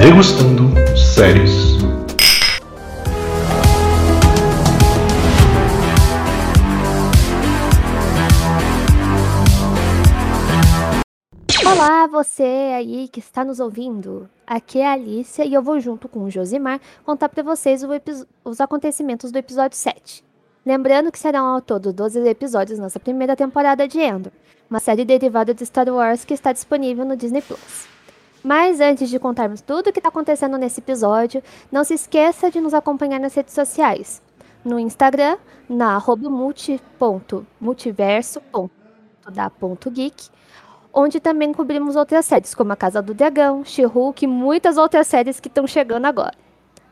Degustando séries. Olá, você aí que está nos ouvindo. Aqui é a Alicia e eu vou junto com o Josimar contar para vocês os acontecimentos do episódio 7. Lembrando que serão ao todo 12 episódios nessa primeira temporada de Andor, uma série derivada de Star Wars que está disponível no Disney+. Mas antes de contarmos tudo o que está acontecendo nesse episódio, não se esqueça de nos acompanhar nas redes sociais. No Instagram, na @multiverso.da.geek, onde também cobrimos outras séries, como a Casa do Dragão, She-Hulk e muitas outras séries que estão chegando agora.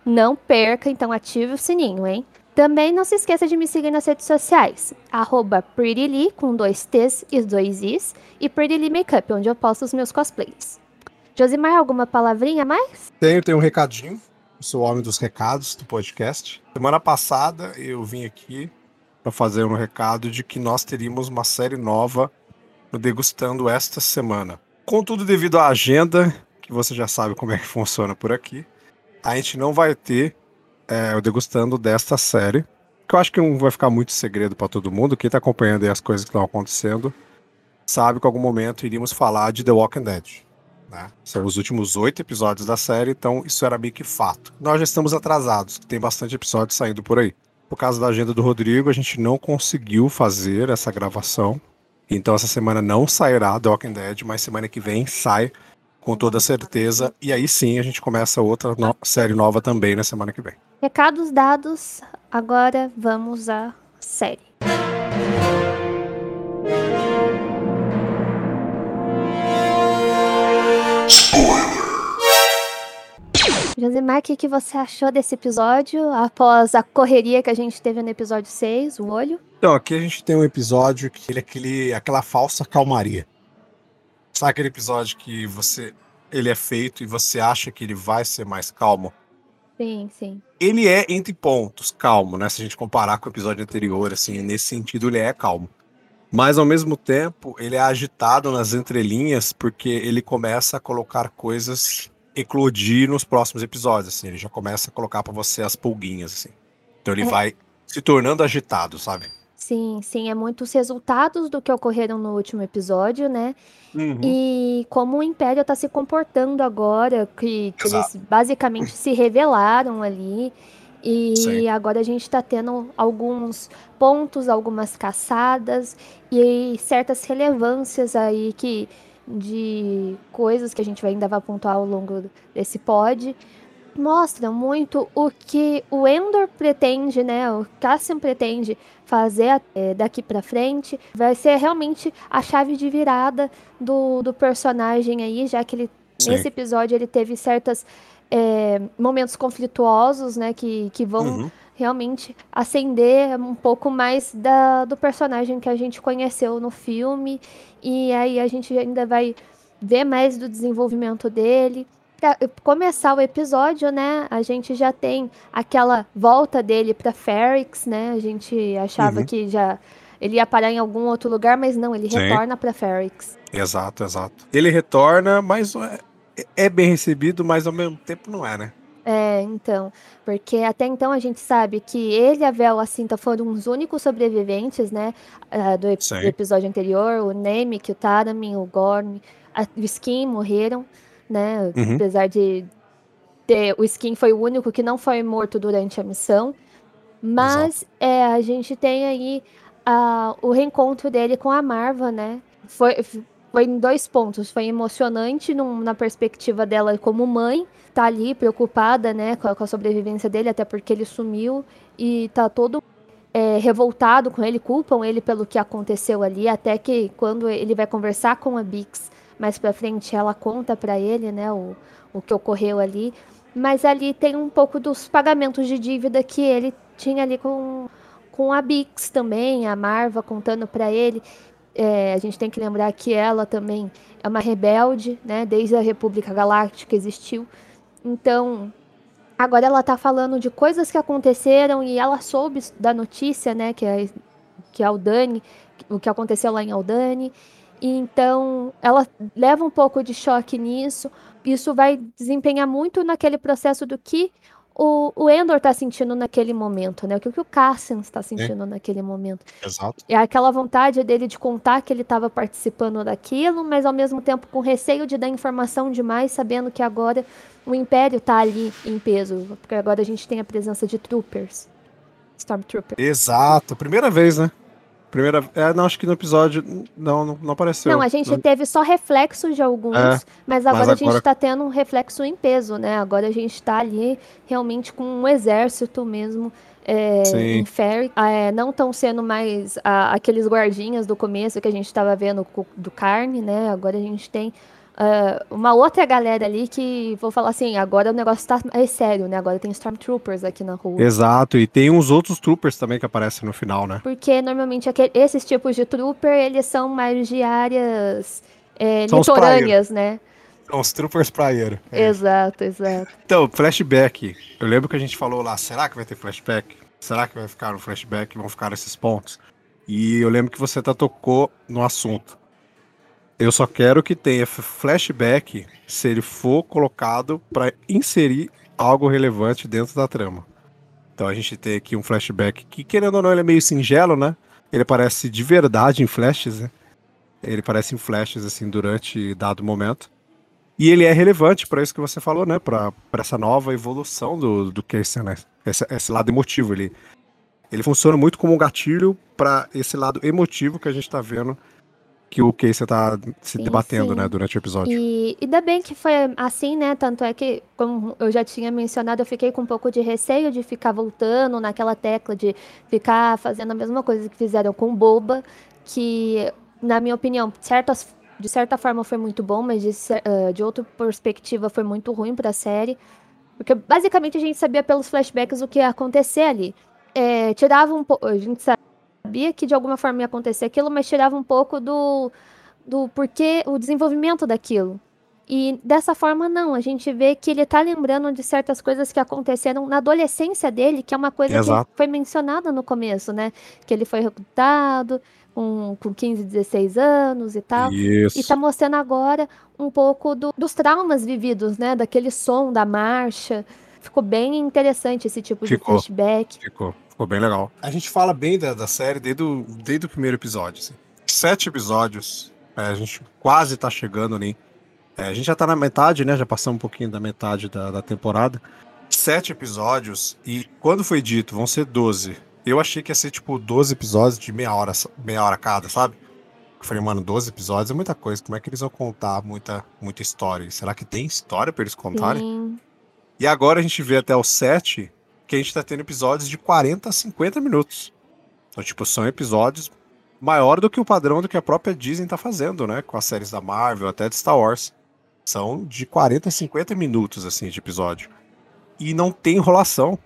Não perca, então ative o sininho, hein? Também não se esqueça de me seguir nas redes sociais, @prettylee, com 2 T's e 2 I's, e prettylee makeup, onde eu posto os meus cosplays. Josimar, alguma palavrinha a mais? Tenho um recadinho. Eu sou o homem dos recados do podcast. Semana passada eu vim aqui para fazer um recado de que nós teríamos uma série nova no Degustando esta semana. Contudo, devido à agenda, que você já sabe como é que funciona por aqui, a gente não vai ter o Degustando desta série, que eu acho que não vai ficar muito segredo para todo mundo. Quem está acompanhando aí as coisas que estão acontecendo sabe que em algum momento iríamos falar de The Walking Dead. Né? São os últimos 8 episódios da série, então isso era meio que fato. Nós já estamos atrasados, tem bastante episódio saindo por aí. Por causa da agenda do Rodrigo, a gente não conseguiu fazer essa gravação, então essa semana não sairá The Walking Dead, mas semana que vem sai com toda certeza, e aí sim a gente começa outra série nova também na semana que vem. Recados dados, agora vamos à série. Josimar, o que você achou desse episódio após a correria que a gente teve no episódio 6, o olho? Então, aqui a gente tem um episódio que ele é aquela falsa calmaria. Sabe aquele episódio que ele é feito e você acha que ele vai ser mais calmo? Sim, sim. Ele é, entre pontos, calmo, né? Se a gente comparar com o episódio anterior, assim, nesse sentido ele é calmo. Mas, ao mesmo tempo, ele é agitado nas entrelinhas porque ele começa a colocar coisas... eclodir nos próximos episódios, assim, ele já começa a colocar pra você as pulguinhas, assim. Então ele vai se tornando agitado, sabe? Sim, sim, é muitos resultados do que ocorreram no último episódio, né? Uhum. E como o Império tá se comportando agora, que eles basicamente se revelaram ali, e sim. Agora a gente tá tendo alguns pontos, algumas caçadas, e certas relevâncias aí que... de coisas que a gente ainda vai pontuar ao longo desse pod, mostra muito o que o Andor pretende, né, o Cassian pretende fazer daqui pra frente. Vai ser realmente a chave de virada do personagem aí, já que ele, nesse episódio ele teve certos momentos conflituosos, né, que vão realmente acender um pouco mais do personagem que a gente conheceu no filme, e aí a gente ainda vai ver mais do desenvolvimento dele. Pra começar o episódio, né, a gente já tem aquela volta dele para Ferrix, né, a gente achava que já ele ia parar em algum outro lugar, mas não, ele retorna para Ferrix. Exato, exato. Ele retorna, mas é bem recebido, mas ao mesmo tempo não é, né? É, então, porque até então a gente sabe que ele e a Velacinta foram os únicos sobreviventes, né, do episódio anterior. O Nemic, o Taramin, o Gorm, o Skin morreram, né, apesar de o Skin foi o único que não foi morto durante a missão, mas a gente tem aí o reencontro dele com a Marva, né, foi em 2 pontos, foi emocionante na perspectiva dela como mãe, tá ali preocupada, né, com a sobrevivência dele, até porque ele sumiu, e tá todo revoltado com ele, culpam ele pelo que aconteceu ali, até que quando ele vai conversar com a Bix mais pra frente, ela conta pra ele, né, o que ocorreu ali, mas ali tem um pouco dos pagamentos de dívida que ele tinha ali com a Bix também, a Marva contando pra ele. A gente tem que lembrar que ela também é uma rebelde, né? Desde a República Galáctica existiu. Então, agora ela tá falando de coisas que aconteceram e ela soube da notícia, né? Que é Aldani, o que aconteceu lá em Aldani. Então, ela leva um pouco de choque nisso. Isso vai desempenhar muito naquele processo do que o Andor está sentindo naquele momento, né? O que o Cassian está sentindo naquele momento. Exato. É aquela vontade dele de contar que ele estava participando daquilo, mas ao mesmo tempo com receio de dar informação demais, sabendo que agora o Império está ali em peso. Porque agora a gente tem a presença de troopers. Stormtroopers. Exato. Primeira vez, né? Não, acho que no episódio não apareceu. Não, a gente teve só reflexos de alguns, mas agora a gente tá tendo um reflexo em peso, né? Agora a gente tá ali realmente com um exército mesmo em Ferrix. Não estão sendo mais aqueles guardinhas do começo que a gente tava vendo do Carne, né? Agora a gente tem uma outra galera ali que, vou falar assim, agora o negócio tá sério, né? Agora tem Stormtroopers aqui na rua. Exato, e tem uns outros Troopers também que aparecem no final, né? Porque normalmente esses tipos de Trooper, eles são mais de áreas litorâneas, né? São os Troopers praieiro. Exato, exato. Então, flashback. Eu lembro que a gente falou lá, será que vai ter flashback? Será que vai ficar no flashback? Vão ficar esses pontos? E eu lembro que você tocou no assunto. Eu só quero que tenha flashback se ele for colocado para inserir algo relevante dentro da trama. Então a gente tem aqui um flashback que, querendo ou não, ele é meio singelo, né? Ele aparece de verdade em flashes, né? Ele aparece em flashes, assim, durante dado momento. E ele é relevante para isso que você falou, né? Para essa nova evolução do Cassian, né? Esse lado emotivo ali. Ele funciona muito como um gatilho para esse lado emotivo que a gente tá vendo que o Casey tá se debatendo, né, durante o episódio. E ainda bem que foi assim, né, tanto é que, como eu já tinha mencionado, eu fiquei com um pouco de receio de ficar voltando naquela tecla de ficar fazendo a mesma coisa que fizeram com Boba, que, na minha opinião, de certa forma foi muito bom, mas de outra perspectiva foi muito ruim pra série, porque basicamente a gente sabia pelos flashbacks o que ia acontecer ali. Tirava um pouco, a gente sabia que de alguma forma ia acontecer aquilo, mas tirava um pouco do porquê, o desenvolvimento daquilo. E dessa forma, não. A gente vê que ele tá lembrando de certas coisas que aconteceram na adolescência dele, que é uma coisa que foi mencionada no começo, né? Que ele foi recrutado com 15, 16 anos e tal. Isso. E tá mostrando agora um pouco dos traumas vividos, né? Daquele som, da marcha. Ficou bem interessante esse tipo de flashback. Ficou bem legal. A gente fala bem da série desde o primeiro episódio. Assim. 7 episódios, a gente quase tá chegando ali. A gente já tá na metade, né? Já passamos um pouquinho da metade da temporada. 7 episódios e quando foi dito, vão ser 12. Eu achei que ia ser tipo 12 episódios de meia hora cada, sabe? Eu falei, mano, 12 episódios é muita coisa. Como é que eles vão contar muita história? Será que tem história pra eles contarem? Sim. E agora a gente vê até os 7... que a gente tá tendo episódios de 40 a 50 minutos. Então, tipo, são episódios maior do que o padrão do que a própria Disney tá fazendo, né? Com as séries da Marvel, até de Star Wars. São de 40 a 50 minutos, assim, de episódio. E não tem enrolação.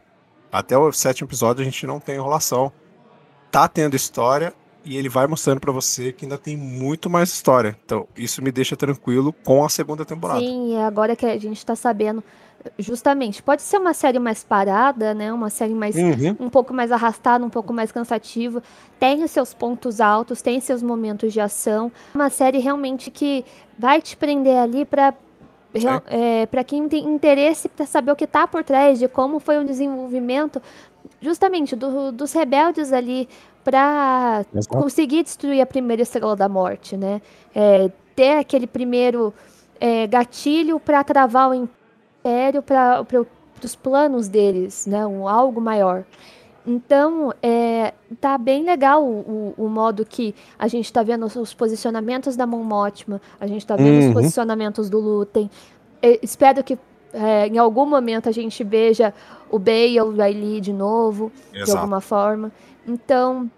Até o 7º episódio a gente não tem enrolação. Tá tendo história e ele vai mostrando pra você que ainda tem muito mais história. Então, isso me deixa tranquilo com a segunda temporada. Sim, é agora que a gente tá sabendo... Justamente, pode ser uma série mais parada, né? Uma série mais um pouco mais arrastada, um pouco mais cansativa. Tem os seus pontos altos, tem seus momentos de ação. Uma série realmente que vai te prender ali para quem tem interesse para saber o que tá por trás, de como foi o desenvolvimento justamente dos rebeldes ali para conseguir destruir a primeira estrela da morte, né? Ter aquele primeiro gatilho para travar o império para os planos deles, né? Algo maior. Então, tá bem legal o modo que a gente tá vendo os posicionamentos da Mon Mothma, a gente tá vendo os posicionamentos do Luthen. Espero que em algum momento a gente veja o Bale ali de novo, de alguma forma. Então,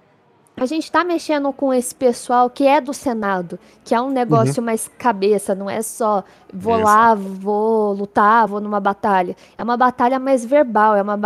a gente tá mexendo com esse pessoal que é do Senado, que é um negócio mais cabeça, não é só vou lá, vou lutar, vou numa batalha. É uma batalha mais verbal, é uma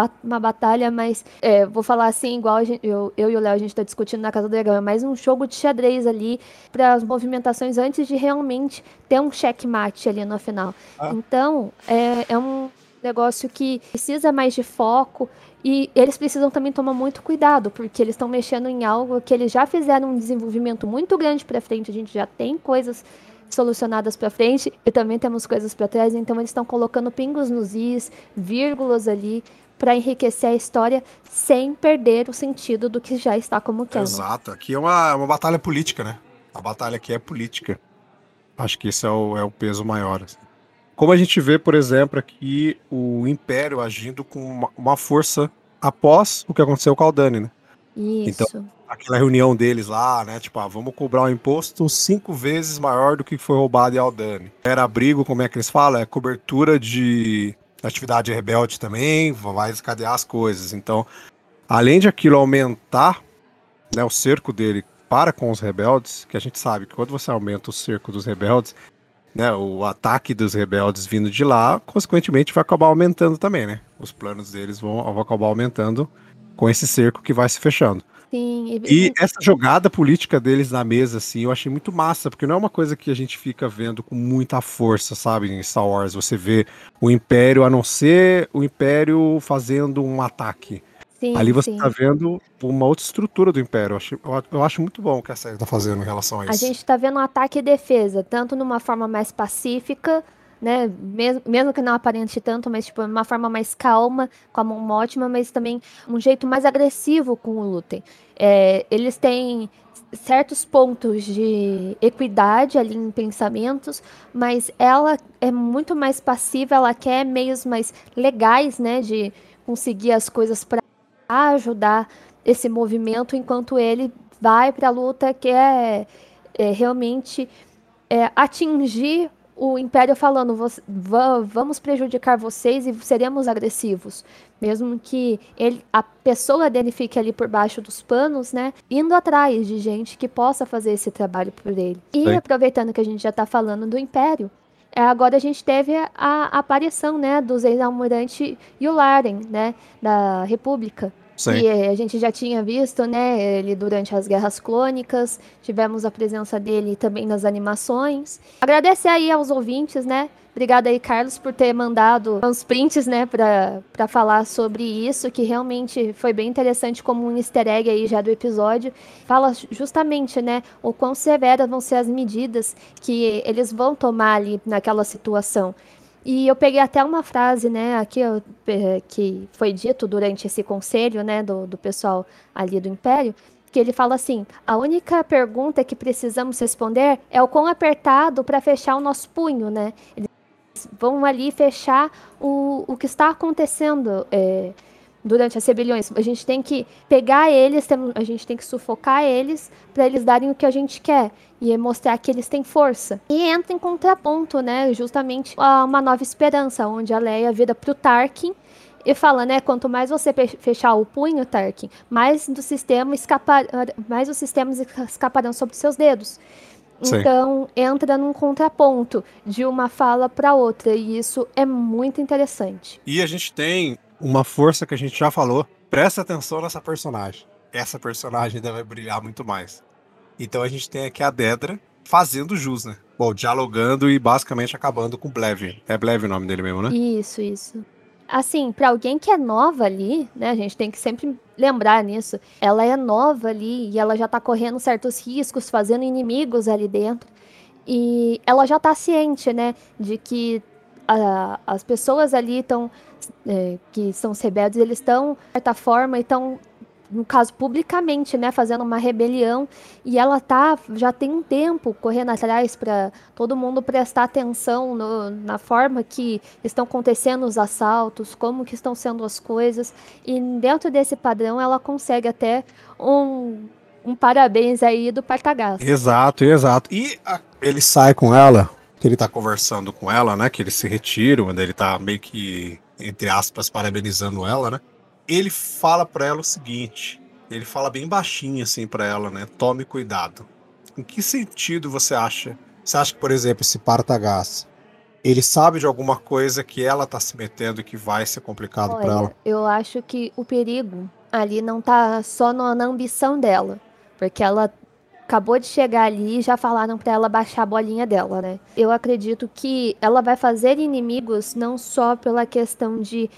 batalha mais... vou falar assim, igual eu e o Léo, a gente tá discutindo na Casa do Dragão, é mais um jogo de xadrez ali para as movimentações antes de realmente ter um checkmate ali no final. Então, é um negócio que precisa mais de foco, e eles precisam também tomar muito cuidado, porque eles estão mexendo em algo que eles já fizeram um desenvolvimento muito grande para frente, a gente já tem coisas solucionadas para frente e também temos coisas para trás, então eles estão colocando pingos nos is, vírgulas ali, para enriquecer a história sem perder o sentido do que já está como canon. Exato, aqui é uma batalha política, né? A batalha aqui é política. Acho que esse é o peso maior, assim. Como a gente vê, por exemplo, aqui o Império agindo com uma força após o que aconteceu com a Aldani, né? Isso. Então, aquela reunião deles lá, né? Tipo, vamos cobrar um imposto 5 vezes maior do que foi roubado em Aldani. Era abrigo, como é que eles falam? É cobertura de atividade rebelde também, vai escadear as coisas. Então, além de aquilo aumentar, né, o cerco dele para com os rebeldes, que a gente sabe que quando você aumenta o cerco dos rebeldes, né, o ataque dos rebeldes vindo de lá, consequentemente vai acabar aumentando também, né? Os planos deles vão acabar aumentando com esse cerco que vai se fechando. Sim. E essa jogada política deles na mesa, assim, eu achei muito massa, porque não é uma coisa que a gente fica vendo com muita força, sabe? Em Star Wars, você vê o Império, a não ser o Império fazendo um ataque. Sim, ali você está vendo uma outra estrutura do Império. Eu acho muito bom o que a série está fazendo em relação a isso. A gente está vendo um ataque e defesa, tanto numa forma mais pacífica, né? Mesmo que não aparente tanto, mas tipo, uma forma mais calma, com a Mon Mothma, mas também um jeito mais agressivo com o Luthen. Eles têm certos pontos de equidade ali em pensamentos, mas ela é muito mais passiva, ela quer meios mais legais, né? De conseguir as coisas para ajudar esse movimento, enquanto ele vai para a luta, que é realmente atingir o Império falando, vamos prejudicar vocês e seremos agressivos, mesmo que a pessoa dele fique ali por baixo dos panos, né, indo atrás de gente que possa fazer esse trabalho por ele. E Sim. aproveitando que a gente já está falando do Império, agora a gente teve a aparição, né, dos ex-almirante Yularen, né, da República. Sim. E a gente já tinha visto, né, ele durante as Guerras Clônicas, tivemos a presença dele também nas animações. Agradecer aí aos ouvintes, né, obrigada aí, Carlos, por ter mandado uns prints, né, pra falar sobre isso, que realmente foi bem interessante como um easter egg aí já do episódio. Fala justamente, né, o quão severas vão ser as medidas que eles vão tomar ali naquela situação. E eu peguei até uma frase, né, aqui que foi dito durante esse conselho, né, do pessoal ali do Império, que ele fala assim: a única pergunta que precisamos responder é o quão apertado para fechar o nosso punho, né? Eles vão ali fechar o que está acontecendo durante as rebeliões. A gente tem que pegar eles, a gente tem que sufocar eles para eles darem o que a gente quer. E mostrar que eles têm força. E entra em contraponto, né? Justamente Uma Nova Esperança, onde a Leia vira pro Tarkin e fala, né? Quanto mais você fechar o punho, Tarkin, mais os sistemas escaparão sobre seus dedos. Sim. Então, entra num contraponto de uma fala para outra. E isso é muito interessante. E a gente tem uma força que a gente já falou. Presta atenção nessa personagem. Essa personagem ainda vai brilhar muito mais. Então a gente tem aqui a Dedra fazendo jus, né? Bom, dialogando e basicamente acabando com o Bleve. É Bleve o nome dele mesmo, né? Isso. Assim, pra alguém que é nova ali, né? A gente tem que sempre lembrar nisso. Ela é nova ali e ela já tá correndo certos riscos, fazendo inimigos ali dentro. E ela já tá ciente, né? De que as pessoas ali estão... que são os rebeldes, eles estão, de certa forma, no caso, publicamente, né, fazendo uma rebelião, e ela já tem um tempo correndo atrás para todo mundo prestar atenção na forma que estão acontecendo os assaltos, como que estão sendo as coisas, e dentro desse padrão ela consegue até um parabéns aí do Partagasso. Exato. E ele sai com ela, que ele tá conversando com ela, né, que eles se retiram, ele tá meio que, entre aspas, parabenizando ela, né? Ele fala pra ela o seguinte, ele fala bem baixinho assim pra ela, né? Tome cuidado. Em que sentido você acha? Você acha que, por exemplo, esse Partagasso, ele sabe de alguma coisa que ela tá se metendo e que vai ser complicado pra ela? Eu acho que o perigo ali não tá só na ambição dela, porque ela acabou de chegar ali e já falaram pra ela baixar a bolinha dela, né? Eu acredito que ela vai fazer inimigos não só pela questão de...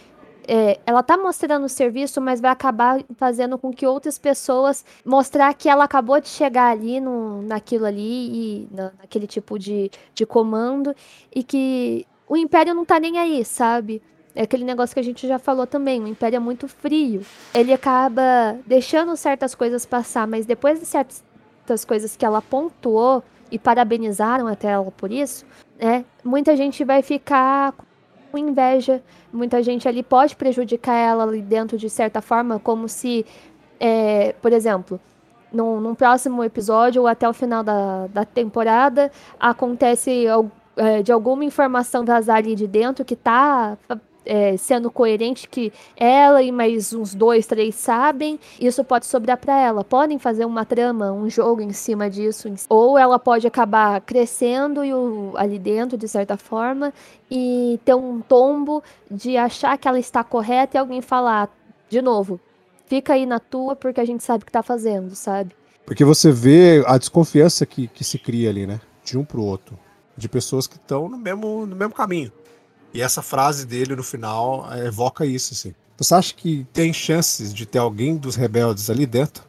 ela tá mostrando o serviço, mas vai acabar fazendo com que outras pessoas mostrar que ela acabou de chegar ali naquilo ali, e naquele tipo de comando, e que o Império não tá nem aí, sabe? É aquele negócio que a gente já falou também, o Império é muito frio. Ele acaba deixando certas coisas passar, mas depois de certas coisas que ela pontuou, e parabenizaram até ela por isso, né? Muita gente vai ficar... com inveja, muita gente ali pode prejudicar ela ali dentro de certa forma, como se, por exemplo, num próximo episódio ou até o final da temporada, acontece de alguma informação vazar ali de dentro que tá sendo coerente, que ela e mais uns 2, 3 sabem, isso pode sobrar para ela, podem fazer uma trama, um jogo em cima disso, ou ela pode acabar crescendo ali dentro, de certa forma, e ter um tombo de achar que ela está correta e alguém falar, de novo, fica aí na tua porque a gente sabe o que tá fazendo, sabe? Porque você vê a desconfiança que se cria ali, né? De um pro outro, de pessoas que estão no mesmo caminho. E essa frase dele no final evoca isso, assim. Você acha que tem chances de ter alguém dos rebeldes ali dentro?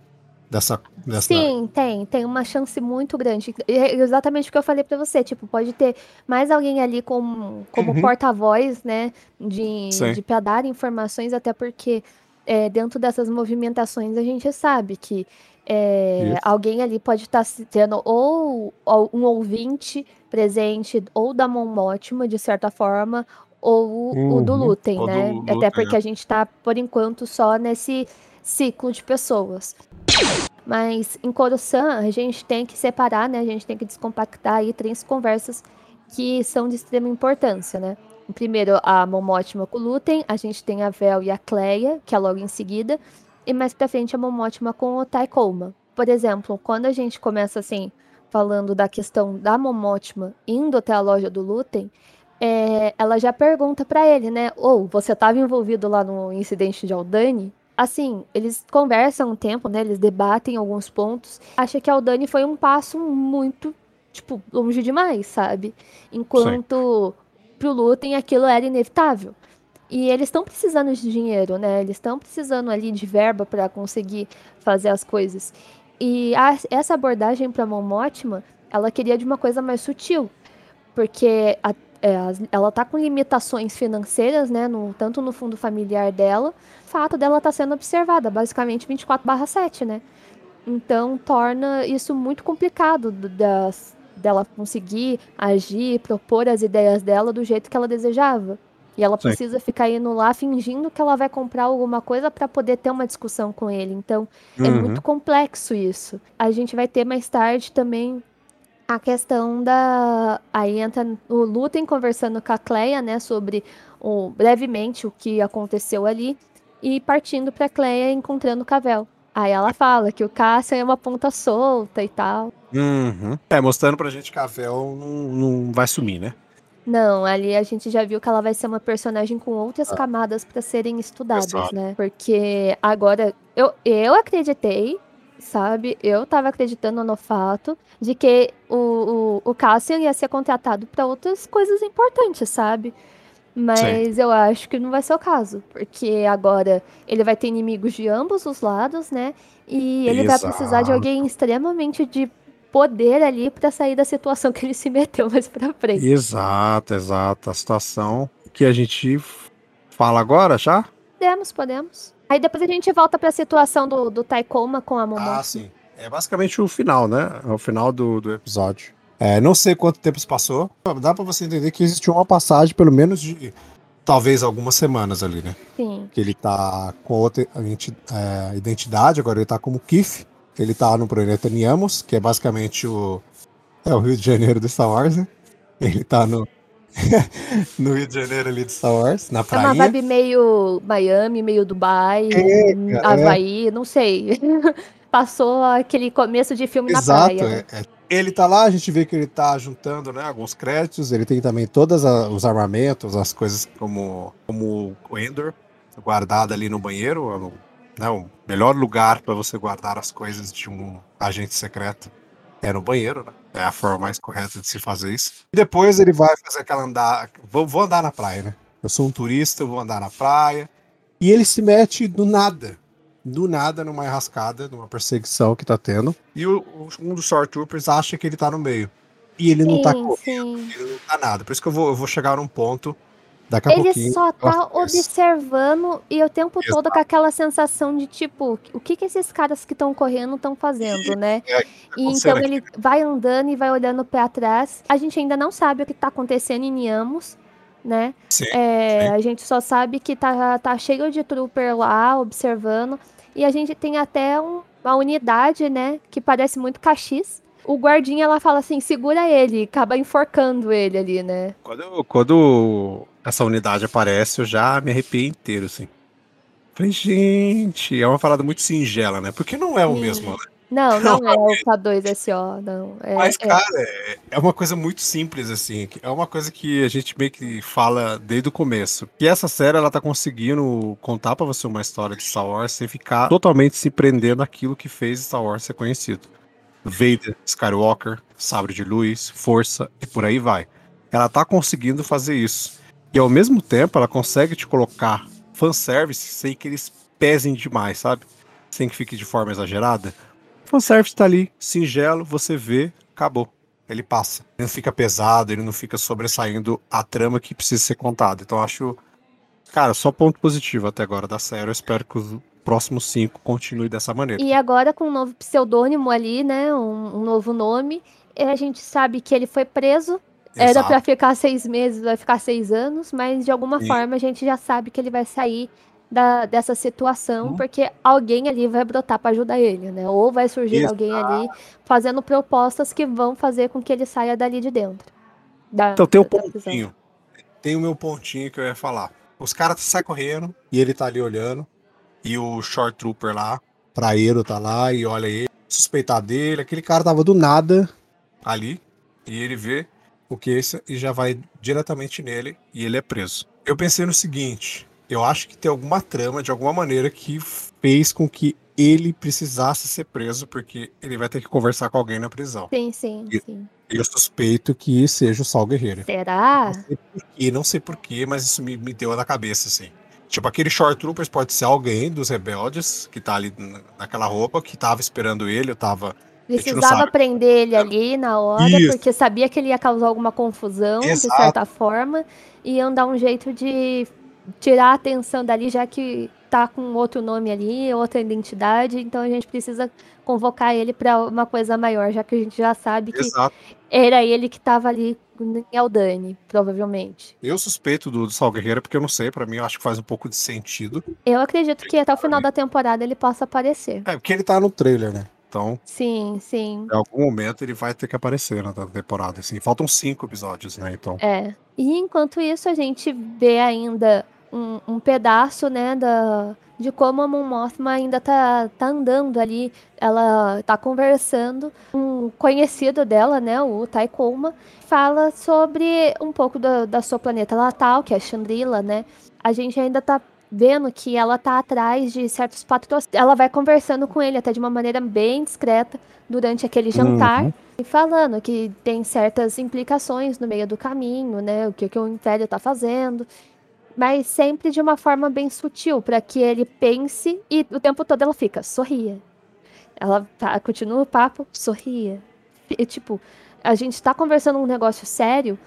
Sim, tem uma chance muito grande. É exatamente o que eu falei pra você, tipo, pode ter mais alguém ali como porta-voz, né, de pra dar informações, até porque dentro dessas movimentações a gente sabe que alguém ali pode estar tendo ou um ouvinte presente, ou da Mon Mothma, de certa forma, ou o do Luthen, né? Do Luthen, até porque a gente tá, por enquanto, só nesse ciclo de pessoas. Mas em Coruscant, a gente tem que separar, né? A gente tem que descompactar aí 3 conversas que são de extrema importância, né? Primeiro, a Mon Mothma com o Luthen, a gente tem a Vel e a Cleia, que é logo em seguida, e mais pra frente a Mon Mothma com o Tay Kolma. Por exemplo, quando a gente começa assim, falando da questão da Mon Mothma indo até a loja do Luthen, ela já pergunta pra ele, né? Você estava envolvido lá no incidente de Aldani? Assim, eles conversam um tempo, né? Eles debatem alguns pontos. Acha que Aldani foi um passo muito, tipo, longe demais, sabe? Enquanto pro Luthen aquilo era inevitável. E eles estão precisando de dinheiro, né? Eles estão precisando ali de verba para conseguir fazer as coisas. E essa abordagem para Mon Mothma, ela queria de uma coisa mais sutil, porque ela tá com limitações financeiras, né, tanto no fundo familiar dela, o fato dela tá sendo observada, basicamente 24/7, né? Então torna isso muito complicado dela conseguir agir, propor as ideias dela do jeito que ela desejava. E ela precisa ficar indo lá fingindo que ela vai comprar alguma coisa para poder ter uma discussão com ele. Então, é muito complexo isso. A gente vai ter mais tarde também a questão da... Aí entra o Luthen conversando com a Cleia, né? Sobre brevemente o que aconteceu ali. E partindo pra Cleia encontrando o Cavell. Aí ela fala que o Cassian é uma ponta solta e tal. Mostrando pra gente que a Cavell não vai sumir, né? Não, ali a gente já viu que ela vai ser uma personagem com outras camadas para serem estudadas, né? Porque agora, eu acreditei, sabe? Eu tava acreditando no fato de que o Cassian ia ser contratado para outras coisas importantes, sabe? Mas eu acho que não vai ser o caso, porque agora ele vai ter inimigos de ambos os lados, né? E ele vai precisar de alguém extremamente de poder ali para sair da situação que ele se meteu mais para frente. Exato. A situação que a gente fala agora, já? Podemos. Aí depois a gente volta para a situação do Tay Kolma com a Mon Mothma. Sim. É basicamente o final, né? É o final do episódio. Não sei quanto tempo se passou. Dá para você entender que existiu uma passagem, pelo menos de talvez algumas semanas ali, né? Sim. Que ele tá com outra identidade, agora ele tá como Kif. Ele tá no planeta Niamos, que é basicamente o Rio de Janeiro do Star Wars, né? Ele tá no Rio de Janeiro ali de Star Wars, na praia. É uma vibe meio Miami, meio Dubai, Havaí, não sei. Passou aquele começo de filme na praia. Ele tá lá, a gente vê que ele tá juntando, né, alguns créditos, ele tem também todos os armamentos, as coisas como o Andor, guardado ali no banheiro, né, o melhor lugar para você guardar as coisas de um agente secreto É no banheiro, né? É a forma mais correta de se fazer isso. E depois ele vai fazer aquela andar... Vou andar na praia, né? Eu sou um turista, eu vou andar na praia. E ele se mete do nada. Do nada numa enrascada, numa perseguição que tá tendo. E um dos Stormtroopers acha que ele tá no meio. E ele não tá correndo, ele não tá nada. Por isso que eu vou chegar num ponto daqui a pouquinho. Ele só tá observando e o tempo todo com aquela sensação de tipo, o que esses caras que estão correndo estão fazendo, né? E então ele vai andando e vai olhando pra trás. A gente ainda não sabe o que tá acontecendo em Niamos. Né? Sim, sim. A gente só sabe que tá cheio de trooper lá observando, e a gente tem até uma unidade, né, que parece muito Caxias. O guardinha lá fala assim, segura ele, acaba enforcando ele ali, né? Quando essa unidade aparece, eu já me arrepiei inteiro, assim. Falei, gente, é uma parada muito singela, né? Porque não é o mesmo, né? Não é o K2SO, não. Mas, cara, é uma coisa muito simples, assim. É uma coisa que a gente meio que fala desde o começo. Que essa série, ela tá conseguindo contar pra você uma história de Star Wars sem ficar totalmente se prendendo àquilo que fez Star Wars ser conhecido. Vader, Skywalker, Sabre de Luz, Força, e por aí vai. Ela tá conseguindo fazer isso. E, ao mesmo tempo, ela consegue te colocar fanservice sem que eles pesem demais, sabe? Sem que fique de forma exagerada. O fanservice tá ali, singelo, você vê, acabou. Ele passa. Ele não fica pesado, ele não fica sobressaindo a trama que precisa ser contada. Então acho, cara, só ponto positivo até agora da série. Eu espero que os próximos 5 continuem dessa maneira. E agora com um novo pseudônimo ali, né, um novo nome, a gente sabe que ele foi preso. Exato. Era pra ficar 6 meses, vai ficar 6 anos, mas de alguma forma a gente já sabe que ele vai sair dessa situação, porque alguém ali vai brotar para ajudar ele, né? Ou vai surgir alguém ali fazendo propostas que vão fazer com que ele saia dali de dentro. Então tem um pontinho. Tem o meu pontinho que eu ia falar. Os caras saem correndo e ele tá ali olhando. E o Short Trooper lá, praeiro, tá lá e olha ele, suspeitar dele. Aquele cara tava do nada ali e ele vê o que esse e já vai diretamente nele e ele é preso. Eu pensei no seguinte. Eu acho que tem alguma trama, de alguma maneira, que fez com que ele precisasse ser preso, porque ele vai ter que conversar com alguém na prisão. Sim. Eu suspeito que seja o Saw Gerrera. Será? Não sei porquê, mas isso me deu na cabeça, assim. Tipo, aquele Short Troopers pode ser alguém dos rebeldes, que tá ali naquela roupa, que tava esperando ele, eu tava... Precisava prender ele ali na hora, porque sabia que ele ia causar alguma confusão, de certa forma, e iam dar um jeito de... tirar a atenção dali, já que tá com outro nome ali, outra identidade, então a gente precisa convocar ele pra uma coisa maior, já que a gente já sabe que era ele que tava ali em Aldani, provavelmente. Eu suspeito do Saw Gerrera, porque eu não sei, pra mim eu acho que faz um pouco de sentido. Eu acredito que até o final da temporada ele possa aparecer. É, porque ele tá no trailer, né? Então, sim. Em algum momento ele vai ter que aparecer na temporada, assim. Faltam 5 episódios, né, então. E enquanto isso a gente vê ainda um pedaço, né, de como a Mon Mothma ainda tá andando ali, ela tá conversando. Um conhecido dela, né, o Tay Kolma, fala sobre um pouco da sua planeta natal, que é a Chandrila, né. A gente ainda tá vendo que ela tá atrás de certos patrocínios. Ela vai conversando com ele até de uma maneira bem discreta durante aquele jantar. E falando que tem certas implicações no meio do caminho, né? O que o Império tá fazendo. Mas sempre de uma forma bem sutil, para que ele pense. E o tempo todo ela fica, sorria. Ela continua o papo, sorria. E, tipo, a gente tá conversando um negócio sério,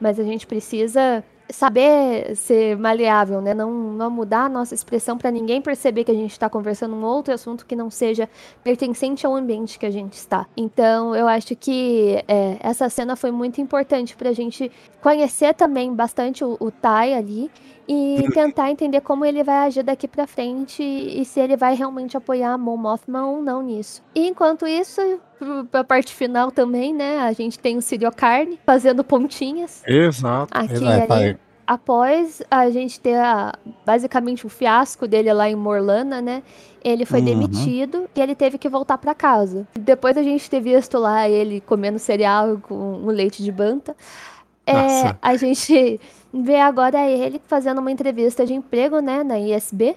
mas a gente precisa... saber ser maleável, né? Não mudar a nossa expressão para ninguém perceber que a gente está conversando um outro assunto que não seja pertencente ao ambiente que a gente está. Então, eu acho que essa cena foi muito importante para a gente conhecer também bastante o Tay ali e tentar entender como ele vai agir daqui para frente e se ele vai realmente apoiar a Mon Mothma ou não nisso. E enquanto isso... a parte final também, né? A gente tem o Sirio Carne fazendo pontinhas. Exato. Aqui, ali, após a gente ter basicamente o fiasco dele lá em Morlana, né? Ele foi demitido e ele teve que voltar pra casa. Depois a gente ter visto lá ele comendo cereal com um leite de banta. A gente vê agora ele fazendo uma entrevista de emprego, né? Na ISB.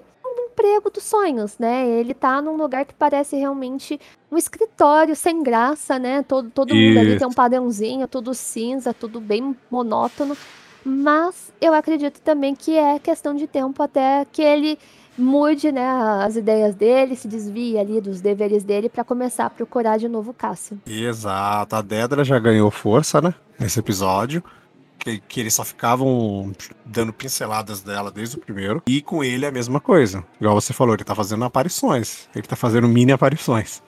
emprego dos sonhos, né? Ele tá num lugar que parece realmente um escritório sem graça, né? Todo mundo ali tem um padrãozinho, tudo cinza, tudo bem monótono. Mas eu acredito também que é questão de tempo até que ele mude, né, as ideias dele, se desvie ali dos deveres dele para começar a procurar de novo o Cassian. Exato, a Dedra já ganhou força, né, nesse episódio, que eles só ficavam dando pinceladas dela desde o primeiro, e com ele é a mesma coisa, igual você falou, ele tá fazendo aparições, ele tá fazendo mini aparições,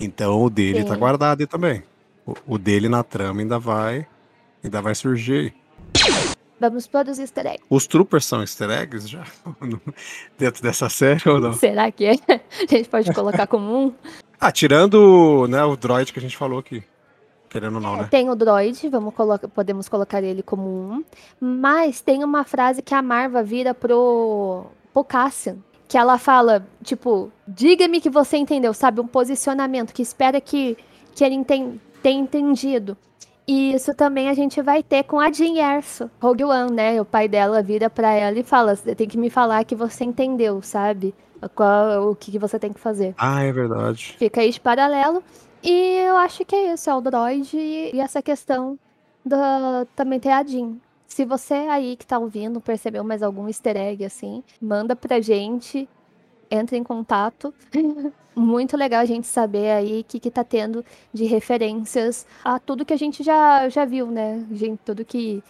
então o dele tá guardado aí também, o dele na trama ainda vai surgir aí. Vamos produzir easter eggs. Os troopers são easter eggs já? Dentro dessa série ou não? Será que é? A gente pode colocar como um? Ah, tirando, né, o droid que a gente falou aqui. Querendo ou não, né? Tem o droid, podemos colocar ele como um. Mas tem uma frase que a Marva vira pro Cassian. Que ela fala, tipo, diga-me que você entendeu, sabe? Um posicionamento que espera que ele tenha entendido. E isso também a gente vai ter com a Jean Erso, Rogue One, né? O pai dela vira pra ela e fala, você tem que me falar que você entendeu, sabe? O que você tem que fazer. Ah, é verdade. Fica aí de paralelo. E eu acho que é isso, é o droid e essa questão também ter a Jean. Se você aí que tá ouvindo percebeu mais algum easter egg, assim, manda pra gente, entra em contato. Muito legal a gente saber aí o que tá tendo de referências a tudo que a gente já viu, né? Gente, tudo que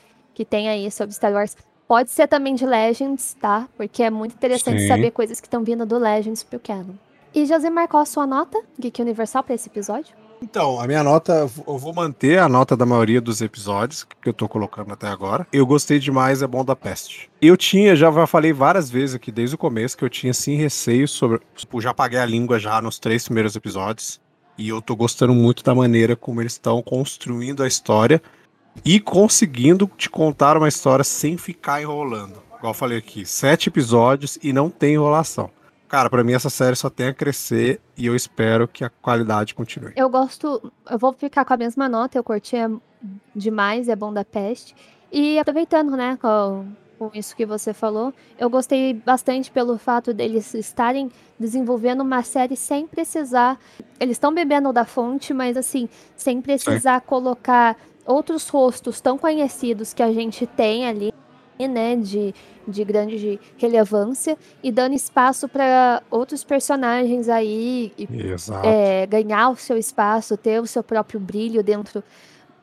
tem aí sobre Star Wars. Pode ser também de Legends, tá? Porque é muito interessante saber coisas que estão vindo do Legends pro canon. E, Josimar, qual a sua nota, Geek Universal, pra esse episódio? Então, a minha nota, eu vou manter a nota da maioria dos episódios que eu tô colocando até agora. Eu gostei demais, é bom da peste. Eu tinha, já falei várias vezes aqui desde o começo, que eu tinha sim receio sobre... Tipo, já paguei a língua já nos 3 primeiros episódios. E eu tô gostando muito da maneira como eles estão construindo a história e conseguindo te contar uma história sem ficar enrolando. Igual eu falei aqui, 7 episódios e não tem enrolação. Cara, pra mim essa série só tem a crescer e eu espero que a qualidade continue. Eu vou ficar com a mesma nota, eu curti demais, é bom da peste. E aproveitando, né, com isso que você falou, eu gostei bastante pelo fato deles estarem desenvolvendo uma série sem precisar... Eles estão bebendo da fonte, mas assim, sem precisar colocar outros rostos tão conhecidos que a gente tem ali, né, de grande relevância, e dando espaço para outros personagens aí ganhar o seu espaço, ter o seu próprio brilho dentro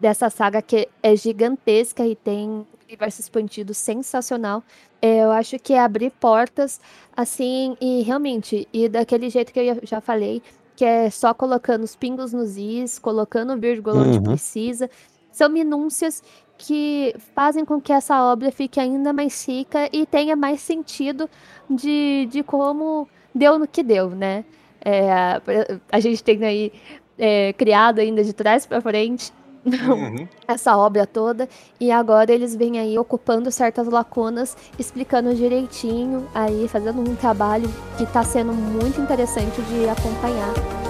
dessa saga que é gigantesca e tem um universo expandido sensacional. Eu acho que é abrir portas assim, e realmente, e daquele jeito que eu já falei, que é só colocando os pingos nos is, colocando o vírgula onde precisa, são minúcias que fazem com que essa obra fique ainda mais rica e tenha mais sentido de como deu no que deu, né? A gente tem aí criado ainda de trás para frente essa obra toda, e agora eles vêm aí ocupando certas lacunas, explicando direitinho, aí fazendo um trabalho que está sendo muito interessante de acompanhar.